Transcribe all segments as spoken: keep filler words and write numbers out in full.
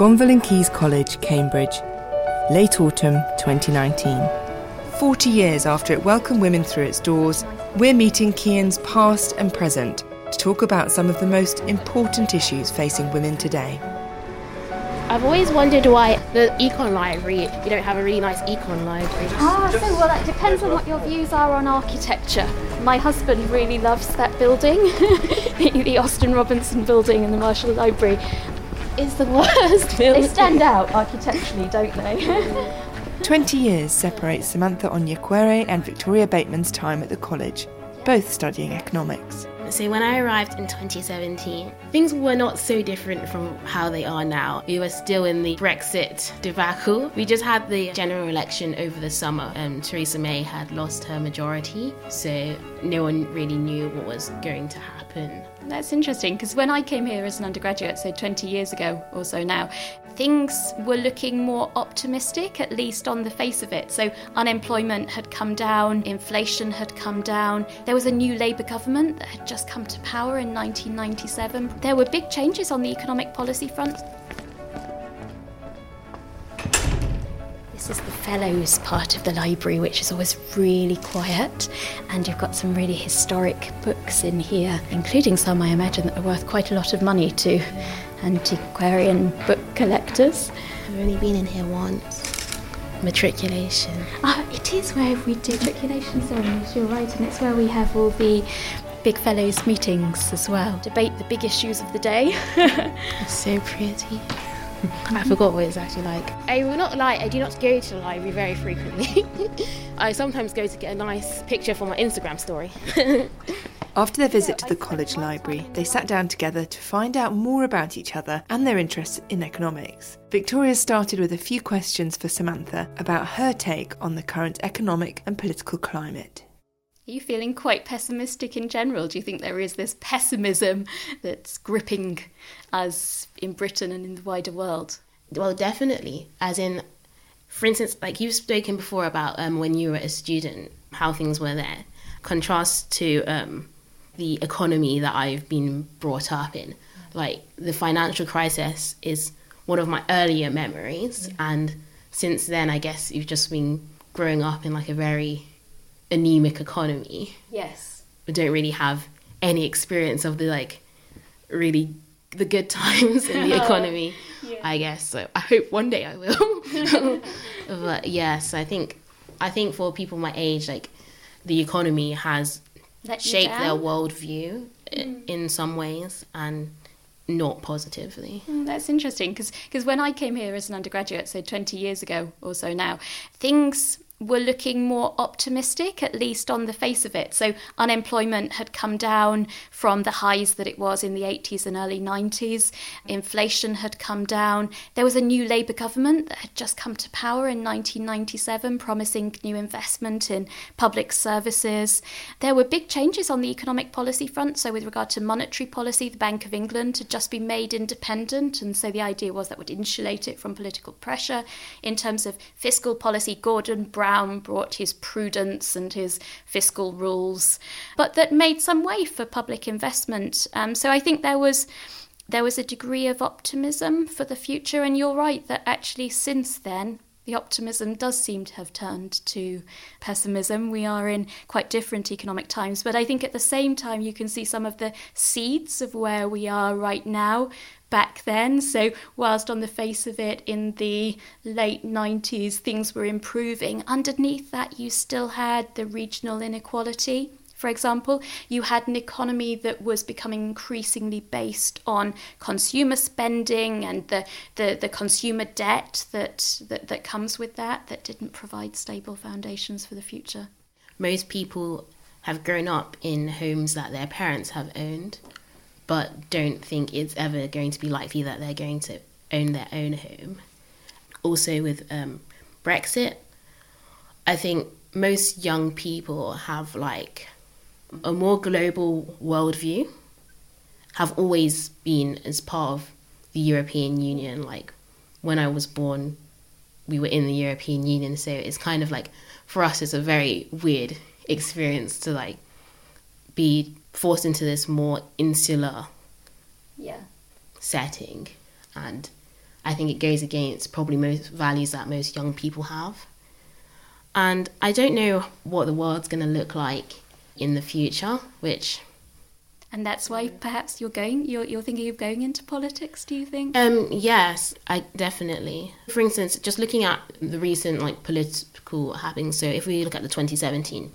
Gonville and Caius College, Cambridge, late autumn twenty nineteen. Forty years after it welcomed women through its doors, we're meeting Kian's past and present to talk about some of the most important issues facing women today. I've always wondered why the econ library, we don't have a really nice econ library. Ah, so well, that depends on what your views are on architecture. My husband really loves that building, the Austin Robinson building and the Marshall Library. Is the worst building. They stand out architecturally, don't they? Twenty years separates Samantha Onyekwere and Victoria Bateman's time at the college, both studying economics. So when I arrived in twenty seventeen, things were not so different from how they are now. We were still in the Brexit debacle. We just had the general election over the summer and Theresa May had lost her majority, so no one really knew what was going to happen. That's interesting, because when I came here as an undergraduate, so twenty years ago or so now, things were looking more optimistic, at least on the face of it. So unemployment had come down, inflation had come down. There was a new Labour government that had just come to power in nineteen ninety-seven. There were big changes on the economic policy front. This is the fellows part of the library, which is always really quiet, and you've got some really historic books in here, including some I imagine that are worth quite a lot of money to antiquarian book collectors. I've only been in here once. Matriculation. Oh, it is where we do matriculation ceremonies, you're right, and it's where we have all the big fellows meetings as well. Debate the big issues of the day. It's so pretty. I forgot what it's actually like. I will not lie, I do not go to the library very frequently. I sometimes go to get a nice picture for my Instagram story. After their visit to the college library, they sat down together to find out more about each other and their interests in economics. Victoria started with a few questions for Samantha about her take on the current economic and political climate. Are you feeling quite pessimistic in general? Do you think there is this pessimism that's gripping us in Britain and in the wider world? Well, definitely. As in, for instance, like you've spoken before about um, when you were a student, how things were there. Contrast to um, the economy that I've been brought up in. Like, the financial crisis is one of my earlier memories. Yeah. And since then, I guess you've just been growing up in like a very anemic economy. Yes. We don't really have any experience of the like really the good times in the economy. Yeah. I guess. So I hope one day I will. But yes, I think I think for people my age, like the economy has Let shaped their worldview mm. in some ways, and not positively. Mm, that's interesting, because because when I came here as an undergraduate, so twenty years ago or so now, things were looking more optimistic, at least on the face of it. So unemployment had come down from the highs that it was in the eighties and early nineties. Inflation had come down. There was a new Labour government that had just come to power in nineteen ninety-seven, promising new investment in public services. There were big changes on the economic policy front. So with regard to monetary policy, the Bank of England had just been made independent. And so the idea was that would insulate it from political pressure. In terms of fiscal policy, Gordon Brown brought his prudence and his fiscal rules, but that made some way for public investment. Um, so I think there was there was a degree of optimism for the future, and you're right that actually since then the optimism does seem to have turned to pessimism. We are in quite different economic times, but I think at the same time you can see some of the seeds of where we are right now back then. So whilst on the face of it in the late nineties things were improving, underneath that you still had the regional inequality. For example, you had an economy that was becoming increasingly based on consumer spending and the, the, the consumer debt that, that, that comes with that, that didn't provide stable foundations for the future. Most people have grown up in homes that their parents have owned, but don't think it's ever going to be likely that they're going to own their own home. Also with um, Brexit, I think most young people have like a more global worldview, have always been as part of the European Union. Like when I was born, we were in the European Union. So it's kind of like, for us, it's a very weird experience to like be forced into this more insular yeah. setting. And I think it goes against probably most values that most young people have. And I don't know what the world's going to look like in the future, which... And that's why perhaps you're going, you're, you're thinking of going into politics, do you think? Um, yes, I definitely. For instance, just looking at the recent like political happenings, so if we look at the twenty seventeen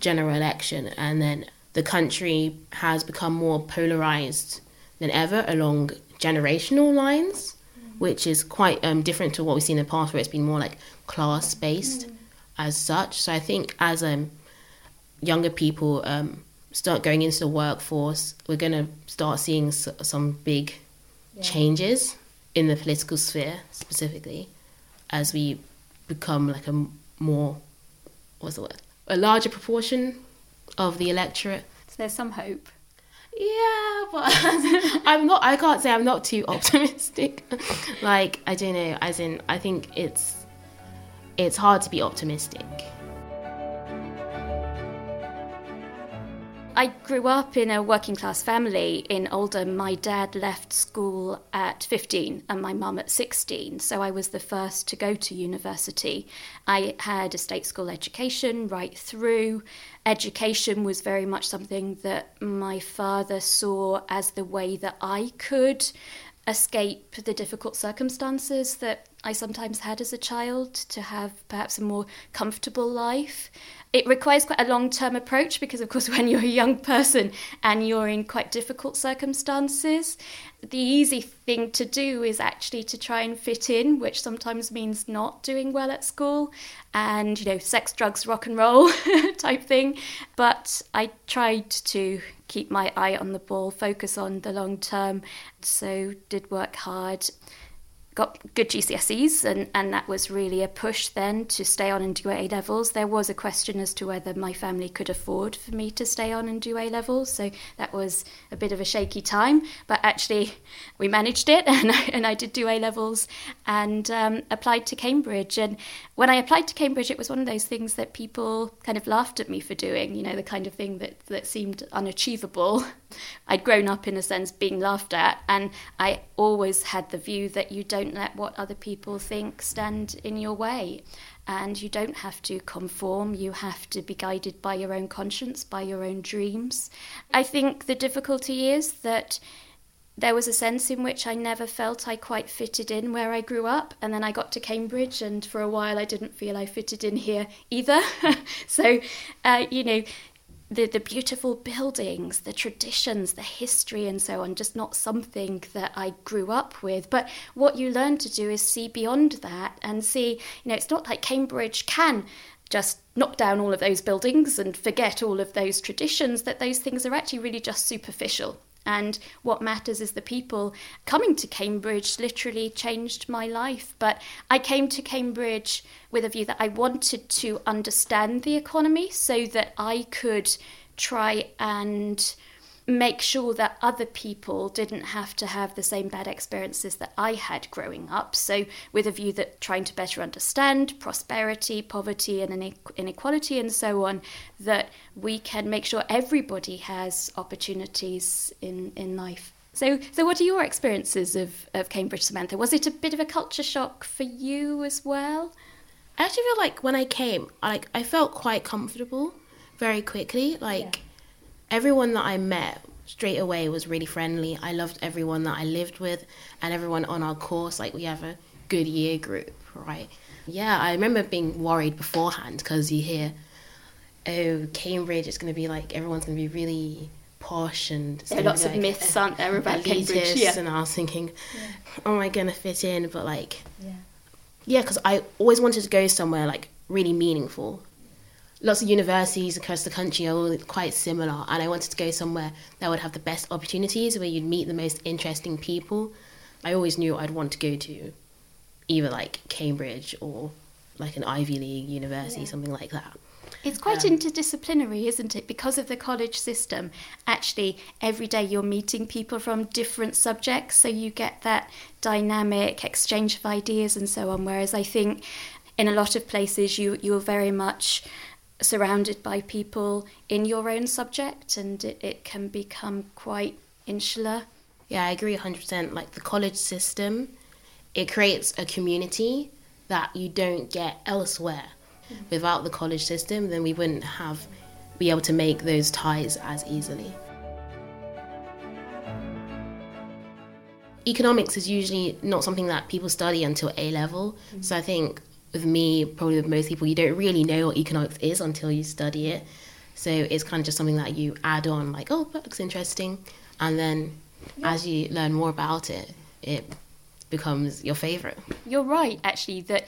general election, and then the country has become more polarised than ever along generational lines, mm. which is quite um, different to what we've seen in the past, where it's been more like class-based mm. as such. So I think as um, younger people... Um, start going into the workforce, we're going to start seeing some big yeah. changes in the political sphere specifically as we become like a more, what's the word, a larger proportion of the electorate. So there's some hope. Yeah, but I'm not, I can't say I'm not too optimistic. Like, I don't know, as in, I think it's it's hard to be optimistic. I grew up in a working-class family in Oldham. My dad left school at fifteen and my mum at sixteen, so I was the first to go to university. I had a state school education right through. Education was very much something that my father saw as the way that I could escape the difficult circumstances that I sometimes had as a child, to have perhaps a more comfortable life. It requires quite a long-term approach because, of course, when you're a young person and you're in quite difficult circumstances, the easy thing to do is actually to try and fit in, which sometimes means not doing well at school and, you know, sex, drugs, rock and roll type thing. But I tried to keep my eye on the ball, focus on the long term, so did work hard. Got good G C S Es, and, and that was really a push then to stay on and do A-levels. There was a question as to whether my family could afford for me to stay on and do A-levels, so that was a bit of a shaky time, but actually we managed it, and I, and I did do A-levels and um, applied to Cambridge. And when I applied to Cambridge, it was one of those things that people kind of laughed at me for doing, you know, the kind of thing that, that seemed unachievable. I'd grown up, in a sense, being laughed at, and I always had the view that you don't let what other people think stand in your way, and you don't have to conform. You have to be guided by your own conscience, by your own dreams. I think the difficulty is that there was a sense in which I never felt I quite fitted in where I grew up, and then I got to Cambridge, and for a while I didn't feel I fitted in here either. So uh, you know The, the beautiful buildings, the traditions, the history and so on, just not something that I grew up with. But what you learn to do is see beyond that and see, you know, it's not like Cambridge can just knock down all of those buildings and forget all of those traditions, that those things are actually really just superficial. And what matters is the people. Coming to Cambridge literally changed my life. But I came to Cambridge with a view that I wanted to understand the economy so that I could try and make sure that other people didn't have to have the same bad experiences that I had growing up. So with a view that trying to better understand prosperity, poverty and inequality and so on, that we can make sure everybody has opportunities in, in life. So so what are your experiences of, of Cambridge, Samantha? Was it a bit of a culture shock for you as well? I actually feel like when I came, like I felt quite comfortable very quickly. Like. Yeah. Everyone that I met straight away was really friendly. I loved everyone that I lived with and everyone on our course. Like, we have a good year group, right? Yeah, I remember being worried beforehand because you hear, oh, Cambridge, it's going to be like, everyone's going to be really posh. And there are lots of like, myths, aren't there, about Cambridge? Yeah. And I was thinking, yeah. am I going to fit in? But like, yeah, because yeah, I always wanted to go somewhere like really meaningful. Lots of universities across the country are all quite similar, and I wanted to go somewhere that would have the best opportunities, where you'd meet the most interesting people. I always knew I'd want to go to either like Cambridge or like an Ivy League university, yeah. something like that. It's quite um, interdisciplinary, isn't it? Because of the college system, actually, every day you're meeting people from different subjects, so you get that dynamic exchange of ideas and so on, whereas I think in a lot of places you you're very much surrounded by people in your own subject, and it, it can become quite insular. Yeah, I agree one hundred percent. Like, the college system it creates a community that you don't get elsewhere. Mm-hmm. Without the college system, then we wouldn't have be able to make those ties as easily. Economics is usually not something that people study until A-level, mm-hmm. so I think with me, probably with most people, you don't really know what economics is until you study it. So it's kind of just something that you add on, like, oh, that looks interesting. And then yeah. as you learn more about it, it becomes your favourite. You're right, actually, that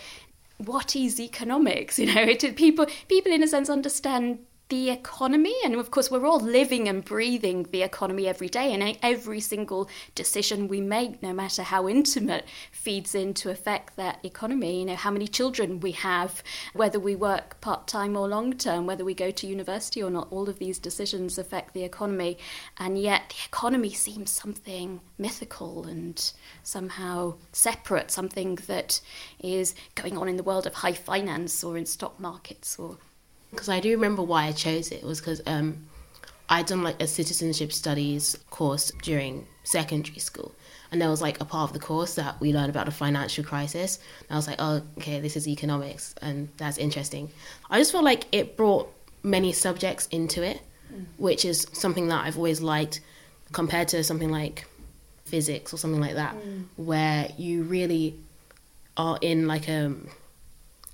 what is economics? You know, it, people, people, in a sense, understand the economy. And of course, we're all living and breathing the economy every day, and every single decision we make, no matter how intimate, feeds in to affect that economy. You know, how many children we have, whether we work part-time or long-term, whether we go to university or not, all of these decisions affect the economy. And yet the economy seems something mythical and somehow separate, something that is going on in the world of high finance or in stock markets or... Because I do remember why I chose it, was because um, I'd done like a citizenship studies course during secondary school, and there was like a part of the course that we learned about the financial crisis, and I was like, oh, okay, this is economics, and that's interesting. I just felt like it brought many subjects into it, mm. which is something that I've always liked compared to something like physics or something like that, mm. where you really are in like a,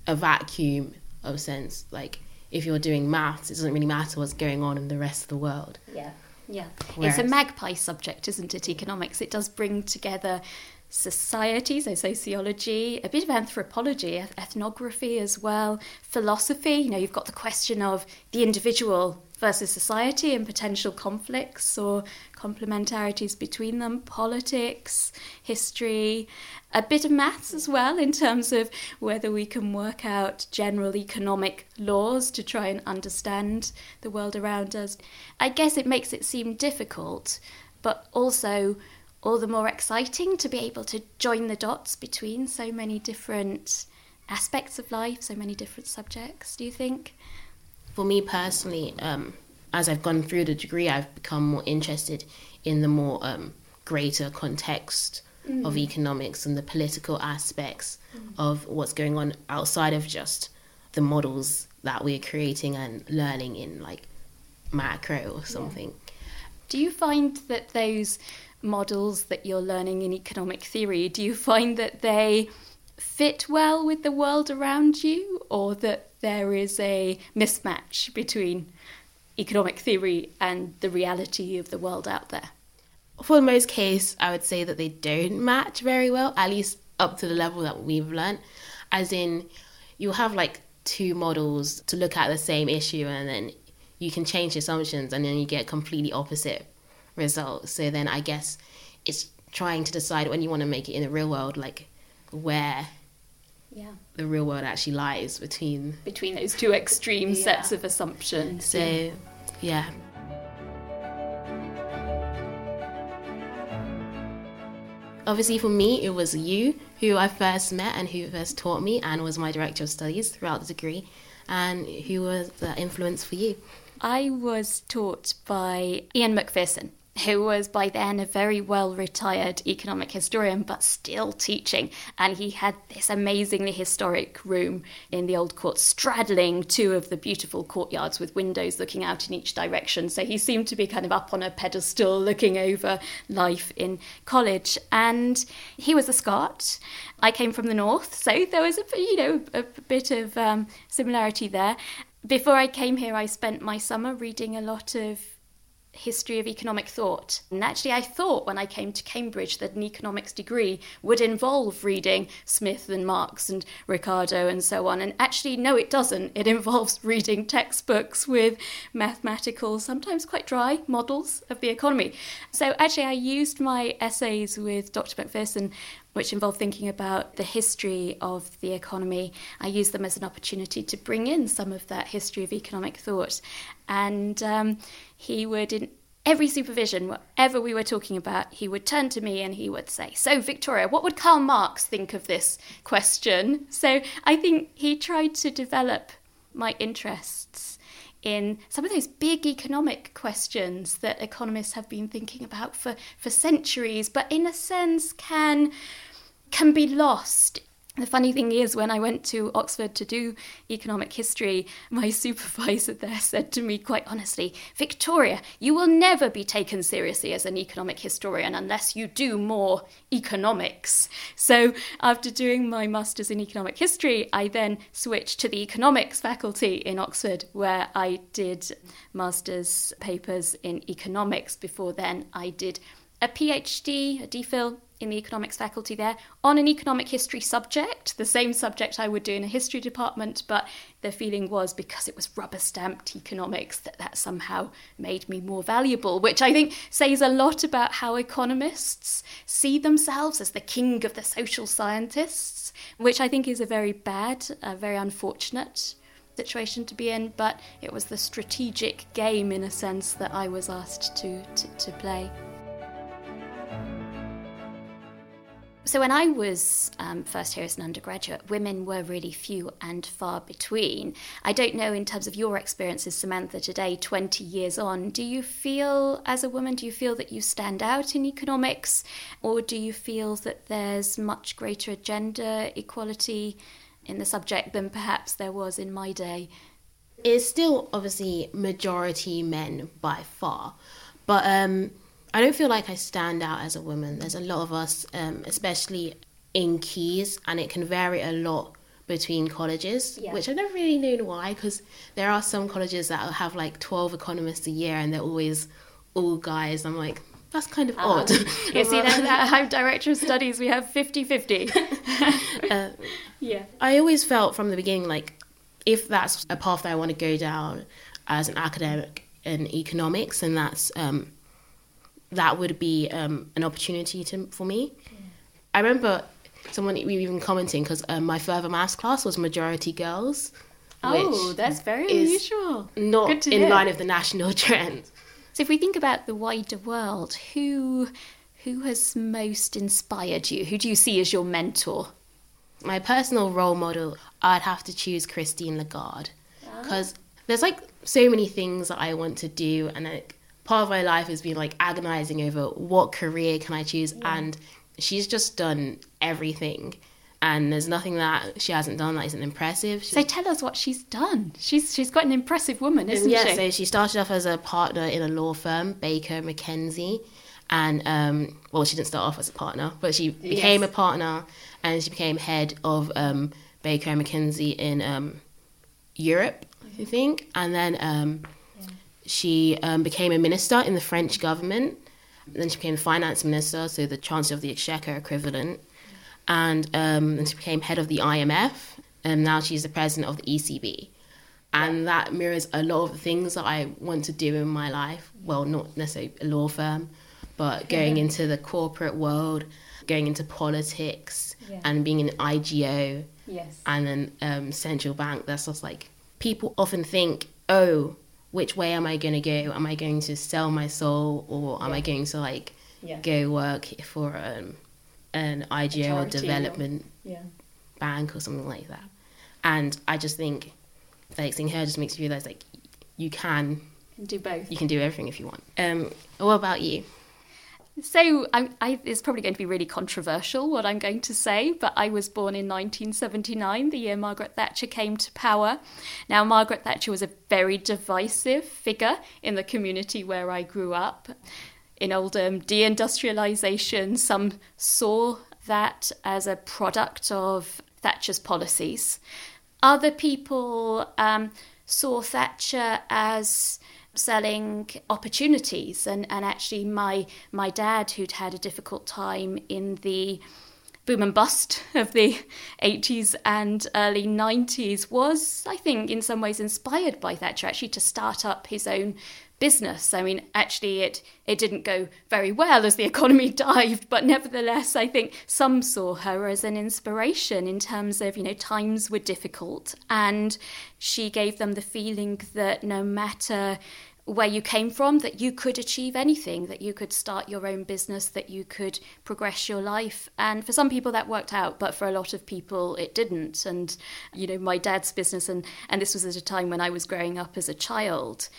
a vacuum of sense, like... If you're doing maths, it doesn't really matter what's going on in the rest of the world. Yeah, yeah. Whereas... It's a magpie subject, isn't it, economics? It does bring together society, so sociology, a bit of anthropology, ethnography as well, philosophy. You know, you've got the question of the individual versus society and potential conflicts or complementarities between them, politics, history, a bit of maths as well in terms of whether we can work out general economic laws to try and understand the world around us. I guess it makes it seem difficult, but also all the more exciting to be able to join the dots between so many different aspects of life, so many different subjects, do you think? For me personally, um, as I've gone through the degree, I've become more interested in the more um, greater context mm. of economics and the political aspects mm. of what's going on outside of just the models that we're creating and learning in, like, macro or something. Yeah. Do you find that those models that you're learning in economic theory, do you find that they fit well with the world around you, or that there is a mismatch between economic theory and the reality of the world out there? For most cases, I would say that they don't match very well, at least up to the level that we've learnt. As in, you'll have like two models to look at the same issue, and then you can change assumptions and then you get completely opposite results. So then I guess it's trying to decide when you want to make it in the real world, like where yeah. the real world actually lies between... Between those two extreme yeah. sets of assumptions. So, yeah. Obviously for me, it was you who I first met and who first taught me and was my director of studies throughout the degree, and who was the influence for you? I was taught by Ian McPherson, who was by then a very well-retired economic historian, but still teaching. And he had this amazingly historic room in the old court, straddling two of the beautiful courtyards with windows looking out in each direction. So he seemed to be kind of up on a pedestal looking over life in college. And he was a Scot. I came from the north, so there was, a, you know, a bit of um, similarity there. Before I came here, I spent my summer reading a lot of history of economic thought. And actually I thought when I came to Cambridge that an economics degree would involve reading Smith and Marx and Ricardo and so on. And actually, no, it doesn't. It involves reading textbooks with mathematical, sometimes quite dry, models of the economy. So actually I used my essays with Doctor McPherson, which involved thinking about the history of the economy. I used them as an opportunity to bring in some of that history of economic thought. And um, he would, in every supervision, whatever we were talking about, he would turn to me and he would say, so Victoria, what would Karl Marx think of this question? So I think he tried to develop my interests in some of those big economic questions that economists have been thinking about for, for centuries, but in a sense can can be lost. The funny thing is, when I went to Oxford to do economic history, my supervisor there said to me quite honestly, Victoria, you will never be taken seriously as an economic historian unless you do more economics. So after doing my master's in economic history, I then switched to the economics faculty in Oxford, where I did master's papers in economics. Before then, I did a PhD, a DPhil, in the economics faculty there on an economic history subject, the same subject I would do in a history department, but the feeling was because it was rubber-stamped economics that that somehow made me more valuable, which I think says a lot about how economists see themselves as the king of the social scientists, which I think is a very bad, a very unfortunate situation to be in, but it was the strategic game in a sense that I was asked to, to, to play. So when I was um, first here as an undergraduate, women were really few and far between. I don't know, in terms of your experiences, Samantha, today, twenty years on, do you feel, as a woman, do you feel that you stand out in economics, or do you feel that there's much greater gender equality in the subject than perhaps there was in my day? It's still, obviously, majority men by far, but um I don't feel like I stand out as a woman. There's a lot of us, um, especially in Keys, and it can vary a lot between colleges, yeah. Which I've never really known why, because there are some colleges that have like twelve economists a year and they're always all guys. I'm like, that's kind of um, odd. You see, that's how Director of Studies, we have fifty-fifty. uh, yeah. I always felt from the beginning, like, if that's a path that I want to go down as an academic in economics, and that's... Um, that would be um, an opportunity to, for me. Yeah. I remember someone we were even commenting because um, my further maths class was majority girls. Oh, which that's very unusual. Not in hear. Line with the national trend. So if we think about the wider world, who who has most inspired you? Who do you see as your mentor? My personal role model, I'd have to choose Christine Lagarde, because oh. there's like so many things that I want to do, and I part of my life has been like agonizing over what career can I choose, yeah. and she's just done everything, and there's nothing that she hasn't done that isn't impressive. She's... So tell us what she's done. She's she's quite an impressive woman, isn't yeah, she? Yeah, so she started off as a partner in a law firm, Baker McKenzie, and um, well, she didn't start off as a partner, but she became yes. a partner, and she became head of um, Baker McKenzie in um, Europe, mm-hmm. I think, and then. Um, She um, became a minister in the French government. Then she became the finance minister, so the Chancellor of the Exchequer equivalent. And um, then she became head of the I M F. And now she's the president of the E C B. And that mirrors a lot of the things that I want to do in my life. Well, not necessarily a law firm, but going yeah. into the corporate world, going into politics, yeah. and being an I G O. Yes. And then um, central bank. That's just like, people often think, oh... which way am I going to go? Am I going to sell my soul, or am yeah. I going to like yeah. go work for um, an I G O or development or, yeah. bank or something like that? And I just think like seeing her just makes you realise like you can, you can do both. You can do everything if you want. Um, what about you? So I, I, it's probably going to be really controversial what I'm going to say, but I was born in nineteen seventy-nine, the year Margaret Thatcher came to power. Now, Margaret Thatcher was a very divisive figure in the community where I grew up. In Oldham, deindustrialisation, some saw that as a product of Thatcher's policies. Other people um, saw Thatcher as... selling opportunities, and, and actually my my dad, who'd had a difficult time in the boom and bust of the eighties and early nineties, was, I think, in some ways inspired by Thatcher actually to start up his own business. I mean, actually it it didn't go very well as the economy dived, but nevertheless I think some saw her as an inspiration in terms of, you know, times were difficult, and she gave them the feeling that no matter where you came from, that you could achieve anything, that you could start your own business, that you could progress your life. And for some people that worked out, but for a lot of people it didn't. And, you know, my dad's business, and, and this was at a time when I was growing up as a child,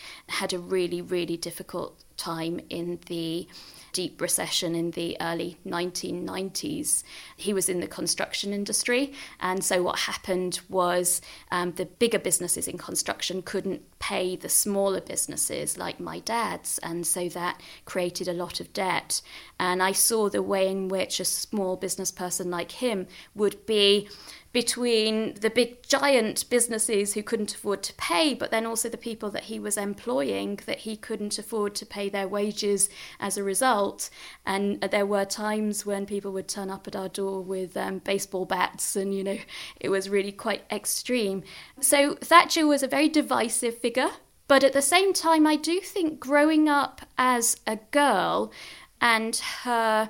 had a really, really difficult time in the deep recession in the early nineteen nineties, he was in the construction industry. And so what happened was um, the bigger businesses in construction couldn't pay the smaller businesses like my dad's. And so that created a lot of debt. And I saw the way in which a small business person like him would be between the big giant businesses who couldn't afford to pay, but then also the people that he was employing that he couldn't afford to pay their wages as a result. And there were times when people would turn up at our door with um, baseball bats, and, you know, it was really quite extreme. So Thatcher was a very divisive figure. But at the same time, I do think growing up as a girl and her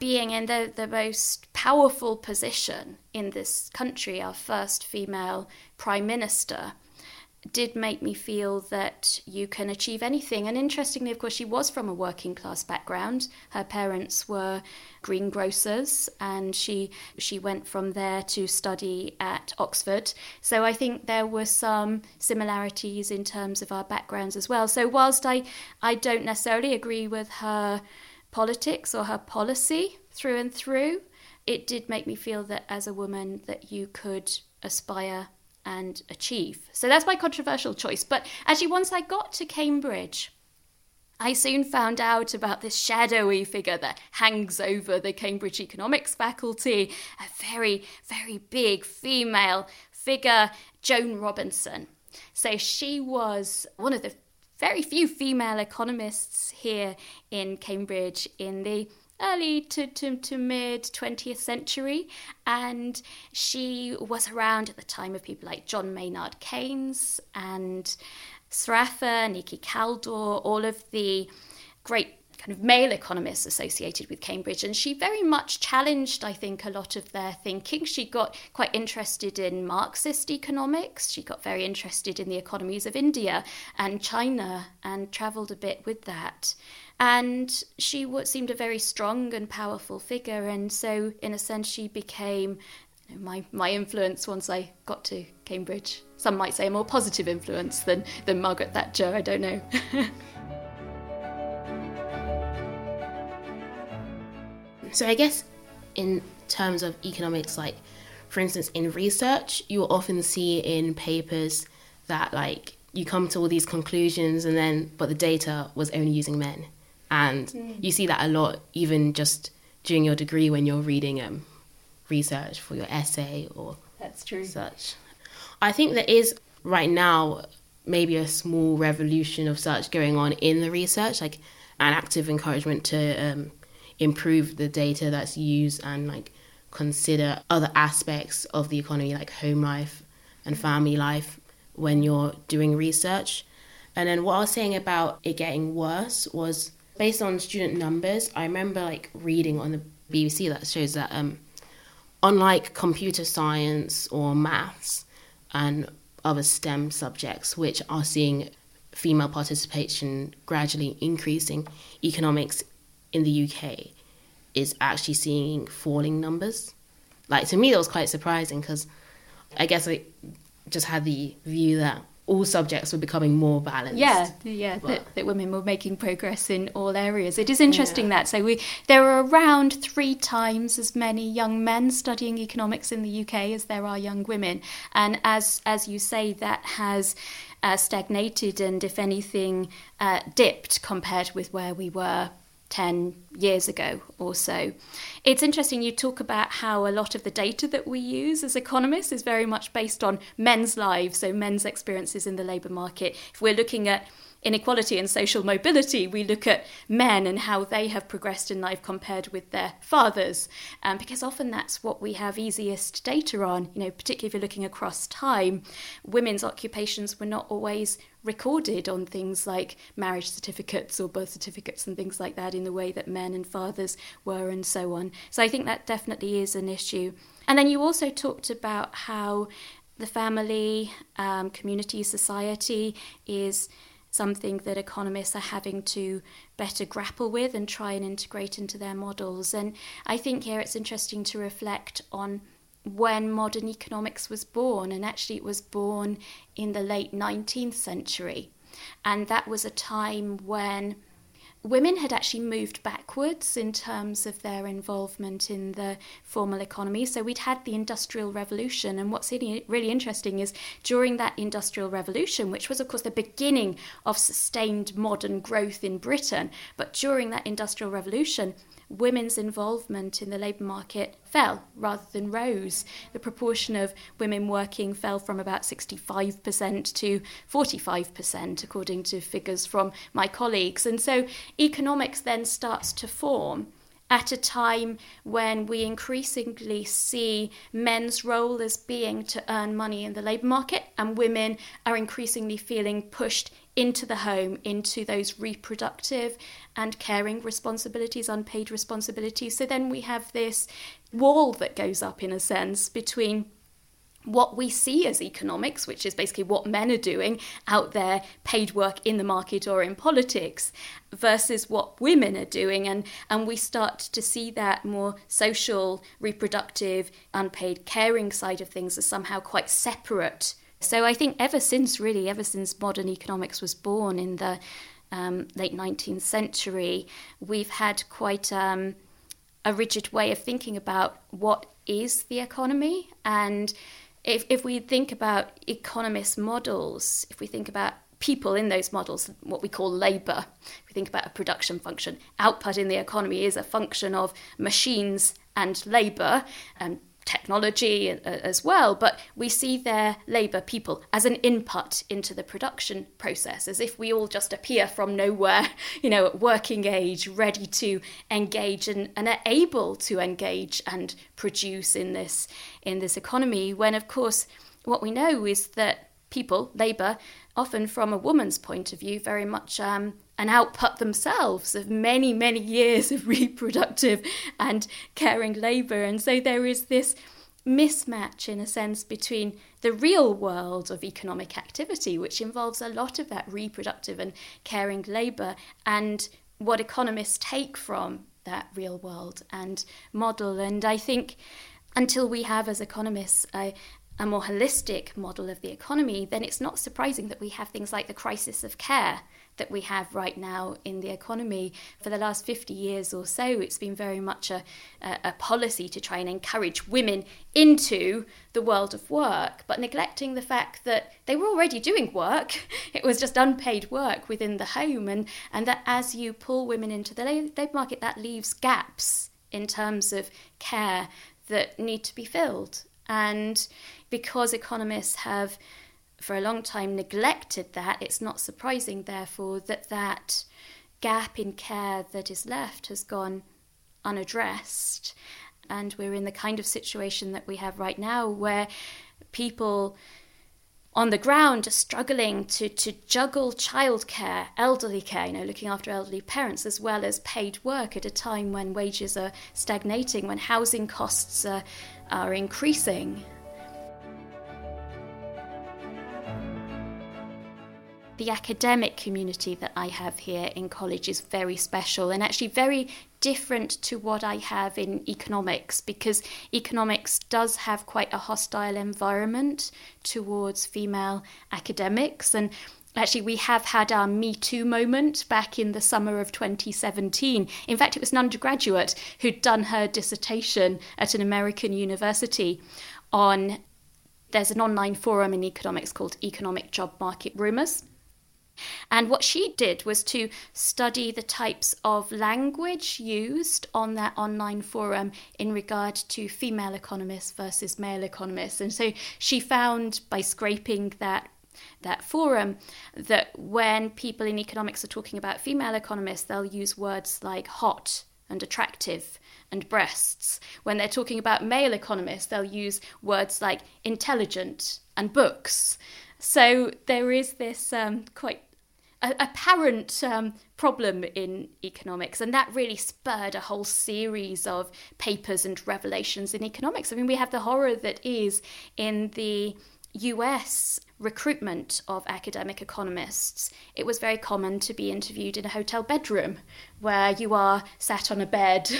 being in the, the most powerful position in this country, our first female prime minister, did make me feel that you can achieve anything. And interestingly, of course, she was from a working class background. Her parents were greengrocers, and she she went from there to study at Oxford. So I think there were some similarities in terms of our backgrounds as well. So whilst I, I don't necessarily agree with her politics or her policy through and through, it did make me feel that as a woman that you could aspire and achieve. So that's my controversial choice. But actually, once I got to Cambridge, I soon found out about this shadowy figure that hangs over the Cambridge economics faculty, a very, very big female figure, Joan Robinson. So she was one of the very few female economists here in Cambridge in the early to, to, to mid-twentieth century, and she was around at the time of people like John Maynard Keynes and Sraffa, Nikki Kaldor, all of the great kind of male economists associated with Cambridge. And she very much challenged, I think, a lot of their thinking. She got quite interested in Marxist economics. She got very interested in the economies of India and China and travelled a bit with that. And she seemed a very strong and powerful figure. And so, in a sense, she became you know, my, my influence once I got to Cambridge. Some might say a more positive influence than, than Margaret Thatcher, I don't know. So I guess in terms of economics, like, for instance, in research, you will often see in papers that, like, you come to all these conclusions and then, but the data was only using men. And mm. you see that a lot, even just during your degree when you're reading um, research for your essay or That's true. Such. I think there is right now maybe a small revolution of such going on in the research, like an active encouragement to um, improve the data that's used and like consider other aspects of the economy, like home life and family life when you're doing research. And then what I was saying about it getting worse was based on student numbers. I remember like reading on the B B C that shows that um, unlike computer science or maths and other STEM subjects, which are seeing female participation gradually increasing, economics in the U K is actually seeing falling numbers. Like, to me, that was quite surprising because I guess I just had the view that all subjects were becoming more balanced. Yeah, yeah, that, that women were making progress in all areas. It is interesting yeah. that. So we there are around three times as many young men studying economics in the U K as there are young women. And as as you say, that has uh, stagnated and, if anything, uh, dipped compared with where we were ten years ago or so. It's interesting you talk about how a lot of the data that we use as economists is very much based on men's lives, so men's experiences in the labour market. If we're looking at inequality and social mobility, we look at men and how they have progressed in life compared with their fathers, um, because often that's what we have easiest data on, you know, particularly if you're looking across time. Women's occupations were not always recorded on things like marriage certificates or birth certificates and things like that in the way that men and fathers were and so on. So I think that definitely is an issue. And then you also talked about how the family, um, community, society is something that economists are having to better grapple with and try and integrate into their models. And I think here it's interesting to reflect on when modern economics was born, and actually it was born in the late nineteenth century. And that was a time when women had actually moved backwards in terms of their involvement in the formal economy. So we'd had the Industrial Revolution, and what's really, really interesting is during that Industrial Revolution, which was of course the beginning of sustained modern growth in Britain, but during that Industrial Revolution, women's involvement in the labour market fell rather than rose. The proportion of women working fell from about sixty-five percent to forty-five percent, according to figures from my colleagues. And so economics then starts to form at a time when we increasingly see men's role as being to earn money in the labour market, and women are increasingly feeling pushed into the home, into those reproductive and caring responsibilities, unpaid responsibilities. So then we have this wall that goes up, in a sense, between what we see as economics, which is basically what men are doing out there, paid work in the market or in politics, versus what women are doing. And, and we start to see that more social, reproductive, unpaid caring side of things as somehow quite separate. So I think ever since, really, ever since modern economics was born in the um, late nineteenth century, we've had quite um, a rigid way of thinking about what is the economy. And if, if we think about economist models, if we think about people in those models, what we call labour, if we think about a production function, output in the economy is a function of machines and labour and technology as well, but we see their labour, people, as an input into the production process, as if we all just appear from nowhere, you know, at working age, ready to engage and, and are able to engage and produce in this in this economy, when of course what we know is that people, labour, often from a woman's point of view, very much um, an output themselves of many, many years of reproductive and caring labour. And so there is this mismatch, in a sense, between the real world of economic activity, which involves a lot of that reproductive and caring labour, and what economists take from that real world and model. And I think until we have, as economists, a a more holistic model of the economy, then it's not surprising that we have things like the crisis of care that we have right now in the economy. For the last fifty years or so, it's been very much a, a policy to try and encourage women into the world of work, but neglecting the fact that they were already doing work. It was just unpaid work within the home, and, and that as you pull women into the labour market, that leaves gaps in terms of care that need to be filled. And because economists have for a long time neglected that, it's not surprising, therefore, that that gap in care that is left has gone unaddressed. And we're in the kind of situation that we have right now, where people on the ground are struggling to, to juggle childcare, elderly care, you know, looking after elderly parents, as well as paid work at a time when wages are stagnating, when housing costs are are increasing. The academic community that I have here in college is very special, and actually very different to what I have in economics, because economics does have quite a hostile environment towards female academics. And actually, we have had our Me Too moment back in the summer of twenty seventeen. In fact, it was an undergraduate who'd done her dissertation at an American university on, there's an online forum in economics called Economic Job Market Rumours. And what she did was to study the types of language used on that online forum in regard to female economists versus male economists. And so she found, by scraping that that forum, that when people in economics are talking about female economists, they'll use words like hot and attractive and breasts. When they're talking about male economists, they'll use words like intelligent and books. So there is this um, quite a- apparent um, problem in economics, and that really spurred a whole series of papers and revelations in economics. I mean, we have the horror that is in the U S recruitment of academic economists, it was very common to be interviewed in a hotel bedroom where you are sat on a bed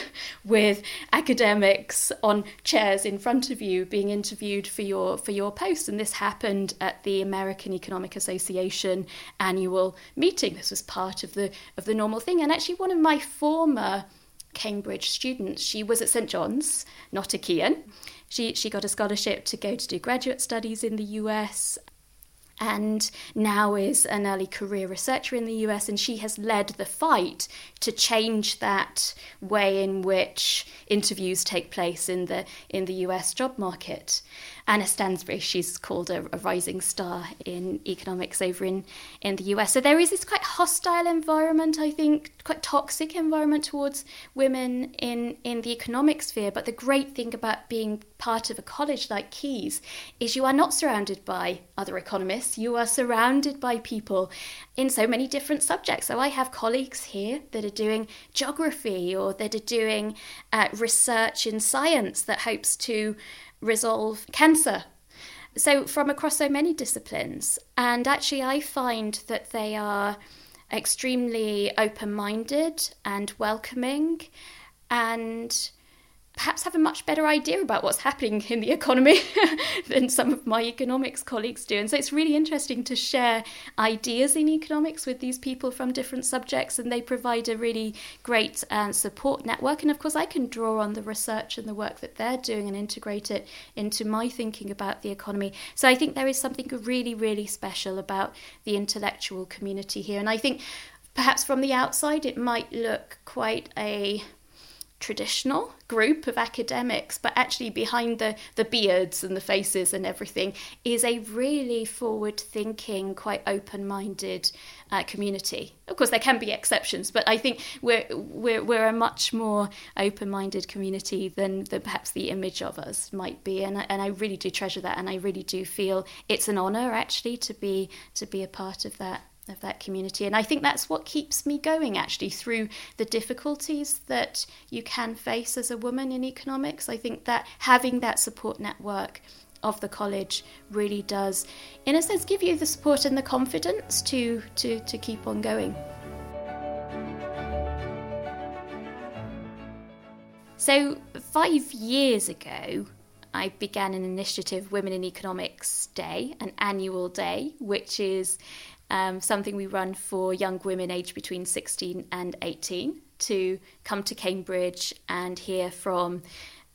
with academics on chairs in front of you being interviewed for your for your post. And this happened at the American Economic Association annual meeting. This was part of the of the normal thing. And actually one of my former Cambridge students, she was at Saint John's, not a Kean. She she got a scholarship to go to do graduate studies in the U S, and now is an early career researcher in the U S, and she has led the fight to change that way in which interviews take place in the in the U S job market. Anna Stansbury, she's called a, a rising star in economics over in, in the U S. So there is this quite hostile environment, I think, quite toxic environment towards women in, in the economic sphere. But the great thing about being part of a college like Key's is you are not surrounded by other economists. You are surrounded by people in so many different subjects. So I have colleagues here that are doing geography or that are doing uh, research in science that hopes to resolve cancer. So from across so many disciplines. And actually I find that they are extremely open-minded and welcoming and perhaps have a much better idea about what's happening in the economy than some of my economics colleagues do. And so it's really interesting to share ideas in economics with these people from different subjects, and they provide a really great uh, support network. And of course, I can draw on the research and the work that they're doing and integrate it into my thinking about the economy. So I think there is something really, really special about the intellectual community here. And I think perhaps from the outside, it might look quite a traditional group of academics, but actually behind the the beards and the faces and everything is a really forward-thinking, quite open-minded uh, community. Of course, there can be exceptions, but I think we're we're we're a much more open-minded community than, than perhaps the image of us might be, and I, and I really do treasure that, and I really do feel it's an honour actually to be to be a part of that. of that community. And I think that's what keeps me going actually through the difficulties that you can face as a woman in economics. I think that having that support network of the college really does, in a sense, give you the support and the confidence to to, to keep on going. So five years ago, I began an initiative, Women in Economics Day, an annual day, which is Um, something we run for young women aged between sixteen and eighteen to come to Cambridge and hear from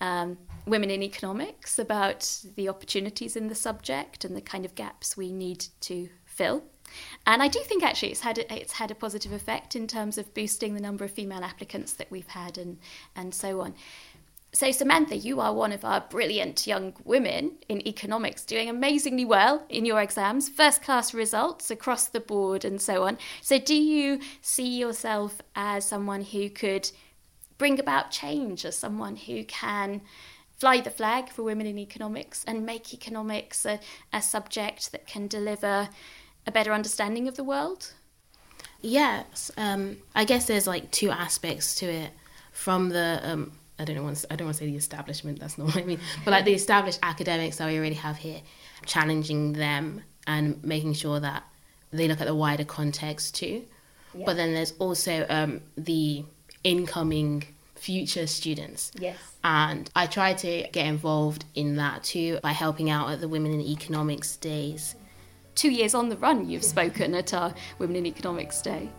um, women in economics about the opportunities in the subject and the kind of gaps we need to fill. And I do think actually it's had a, it's had a positive effect in terms of boosting the number of female applicants that we've had and, and so on. So Samantha, you are one of our brilliant young women in economics, doing amazingly well in your exams, first class results across the board and so on. So do you see yourself as someone who could bring about change, as someone who can fly the flag for women in economics and make economics a, a subject that can deliver a better understanding of the world? Yes, um, I guess there's like two aspects to it. From the... Um I don't want to, I don't want to say the establishment, that's not what I mean, but like the established academics that we already have here, challenging them and making sure that they look at the wider context too. Yeah. But then there's also um, the incoming future students. Yes. And I try to get involved in that too by helping out at the Women in Economics Days. Two years on the run you've spoken at our Women in Economics Day.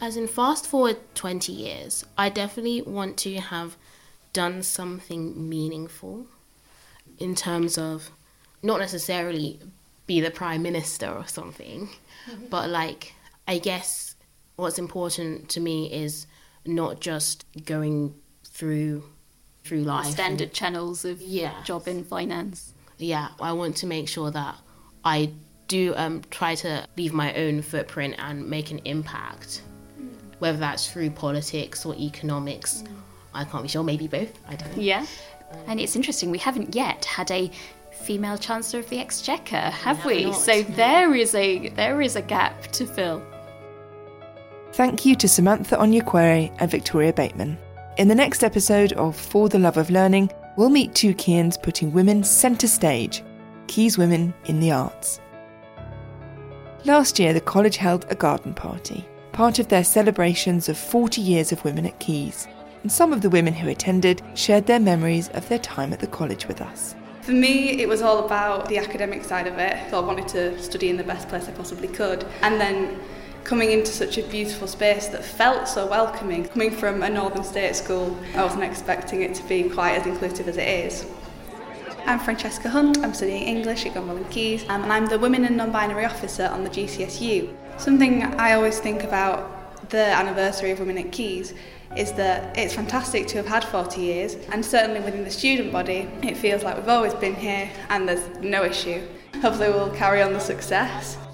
As in fast forward twenty years, I definitely want to have done something meaningful in terms of not necessarily be the Prime Minister or something, mm-hmm. but like, I guess what's important to me is not just going through through life. The standard and, channels of yeah. job and finance. Yeah, I want to make sure that I do um, try to leave my own footprint and make an impact. Whether that's through politics or economics, mm. I can't be sure, maybe both, I don't know. Yeah, and it's interesting, we haven't yet had a female Chancellor of the Exchequer, have no, we? Not. So there is a there is a gap to fill. Thank you to Samantha Onyekwere and Victoria Bateman. In the next episode of For the Love of Learning, we'll meet two Keynesians putting women centre stage, Key's Women in the Arts. Last year, the college held a garden party, part of their celebrations of forty years of women at Key's, and some of the women who attended shared their memories of their time at the college with us. For me, it was all about the academic side of it, so I wanted to study in the best place I possibly could, and then coming into such a beautiful space that felt so welcoming. Coming from a northern state school, I wasn't expecting it to be quite as inclusive as it is. I'm Francesca Hunt, I'm studying English at Gonville and Caius, and I'm the Women and Non-Binary Officer on the G C S U. Something I always think about the anniversary of Women at Caius is that it's fantastic to have had forty years, and certainly within the student body, it feels like we've always been here and there's no issue. Hopefully we'll carry on the success.